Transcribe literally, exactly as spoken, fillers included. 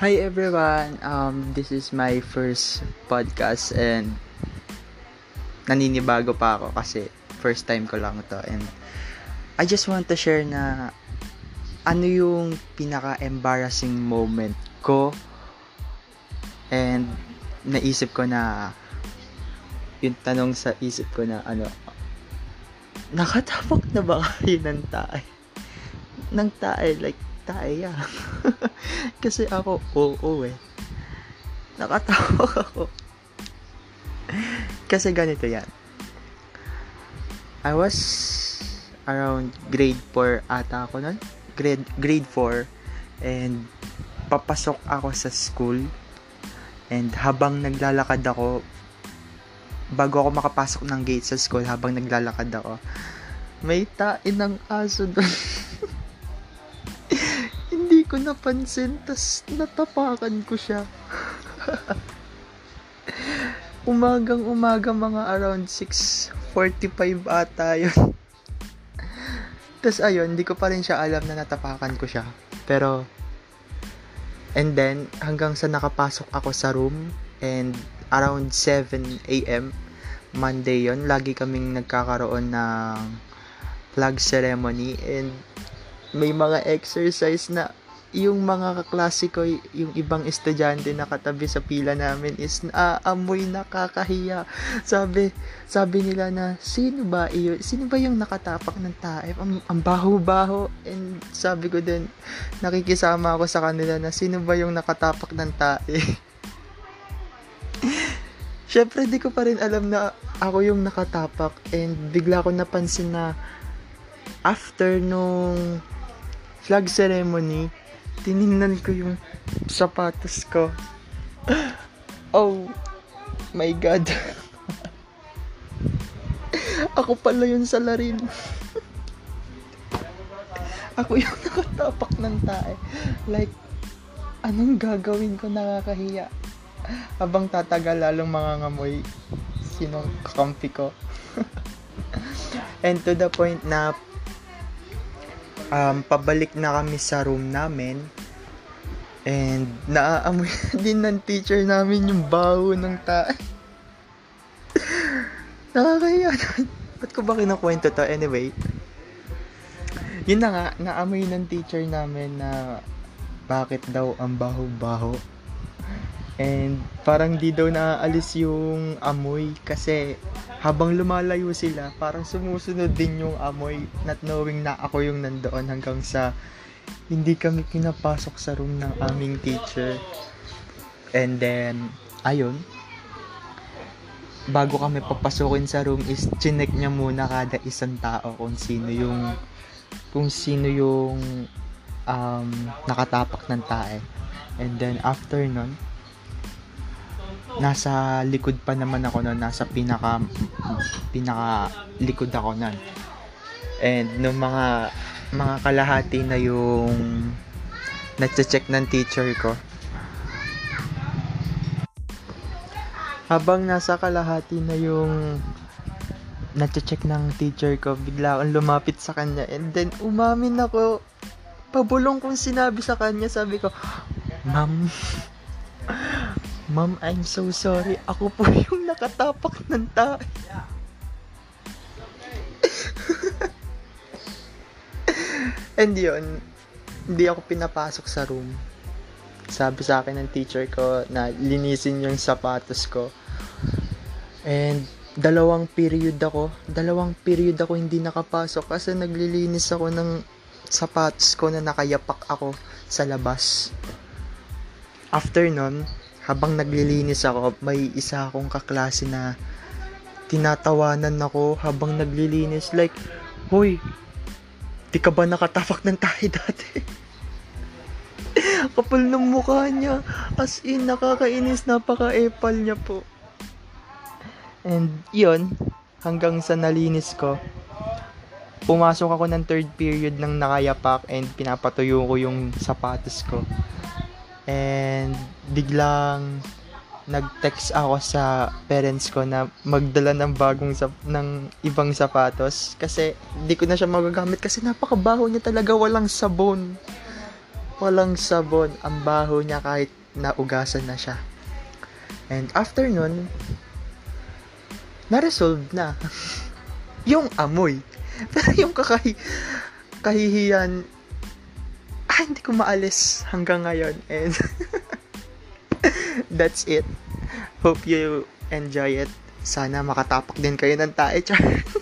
Hi everyone, um, this is my first podcast and naninibago pa ako kasi first time ko lang to, and I just want to share na ano yung pinaka-embarrassing moment ko, and naisip ko na yung tanong sa isip ko na ano, nakatapak na ba kayo ng tae? ng tae, like tae yan. Kasi ako, oo oh, oh, eh. Nakatapak ako. Kasi ganito yan. I was around grade four ata ako nun. Grade grade four. And papasok ako sa school. And habang naglalakad ako, bago ako makapasok ng gate sa school, habang naglalakad ako, may tain ng aso doon. Hindi ko napansin, tas natapakan ko siya. Umagang umaga, mga around six forty-five ata yun. Tapos ayun, hindi ko pa rin siya alam na natapakan ko siya. Pero, and then, hanggang sa nakapasok ako sa room, and around seven a.m. Monday yon, lagi kaming nagkakaroon ng flag ceremony, and may mga exercise na yung mga kaklase ko, yung ibang estudyante na katabi sa pila namin is naaamoy nakakahiya. Sabi, sabi nila na, sino ba iyo? Sino ba yung nakatapak ng tae? Ang, ang baho-baho. And sabi ko din, nakikisama ako sa kanila na, sino ba yung nakatapak ng tae? Syempre, di ko pa rin alam na ako yung nakatapak, and bigla ko napansin na after nung flag ceremony, tinignan ko yung sapatos ko. Oh my God. Ako pala yun sa larin. Ako yung nakatapak ng tae. Like, anong gagawin ko? Nakakahiya. Habang tatagal, lalong mangangamoy sinong kampi ko. And to the point na Um, pabalik na kami sa room namin, and naaamoy din ng teacher namin yung baho ng tae. Nakakaya. Ba't ko ba kinakwento to? Anyway, yun na nga, naamoy ng teacher namin na bakit daw ang baho-baho, and parang di daw naaalis yung amoy kasi habang lumalayo sila, parang sumusunod din yung amoy, not knowing na ako yung nandoon, hanggang sa hindi kami kinapasok sa room ng aming teacher. And then, ayun, bago kami papasukin sa room is chinek niya muna kada isang tao kung sino yung kung sino yung um, nakatapak ng tae. And then, after nun, nasa likod pa naman ako nun, nasa pinaka pinaka likod ako nun, and nung mga mga kalahati na yung nagche-check ng teacher ko, habang nasa kalahati na yung nagche-check ng teacher ko, bigla akong lumapit sa kanya, and then umamin ako, pabulong kong sinabi sa kanya, sabi ko, ma'am Ma'am, I'm so sorry. Ako po yung nakatapak ng tae. And yun, hindi ako pinapasok sa room. Sabi sa akin ng teacher ko na linisin yung sapatos ko. And dalawang period ako, dalawang period ako hindi nakapasok kasi naglilinis ako ng sapatos ko na nakayapak ako sa labas. After nun, habang naglilinis ako, may isa akong kaklase na tinatawanan ako habang naglilinis. Like, hoy, di ka ba nakatapak ng tahi dati? Kapal ng mukha niya. As in, nakakainis, napaka-epal niya po. And yun, hanggang sa nalinis ko, pumasok ako ng third period ng nakayapak, and pinapatuyo ko yung sapatos ko. And biglang nag-text ako sa parents ko na magdala ng bagong sap- ng ibang sapatos kasi hindi ko na siya magagamit kasi napakabaho niya talaga, walang sabon. Walang sabon, ang baho niya kahit naugasan na siya. And after nun, na-resolve na. Yung amoy. Pero yung kakahi, kahihiyan, ah, hindi ko maalis hanggang ngayon. And that's it. Hope you enjoy it. Sana makatapak din kayo ng tae, char.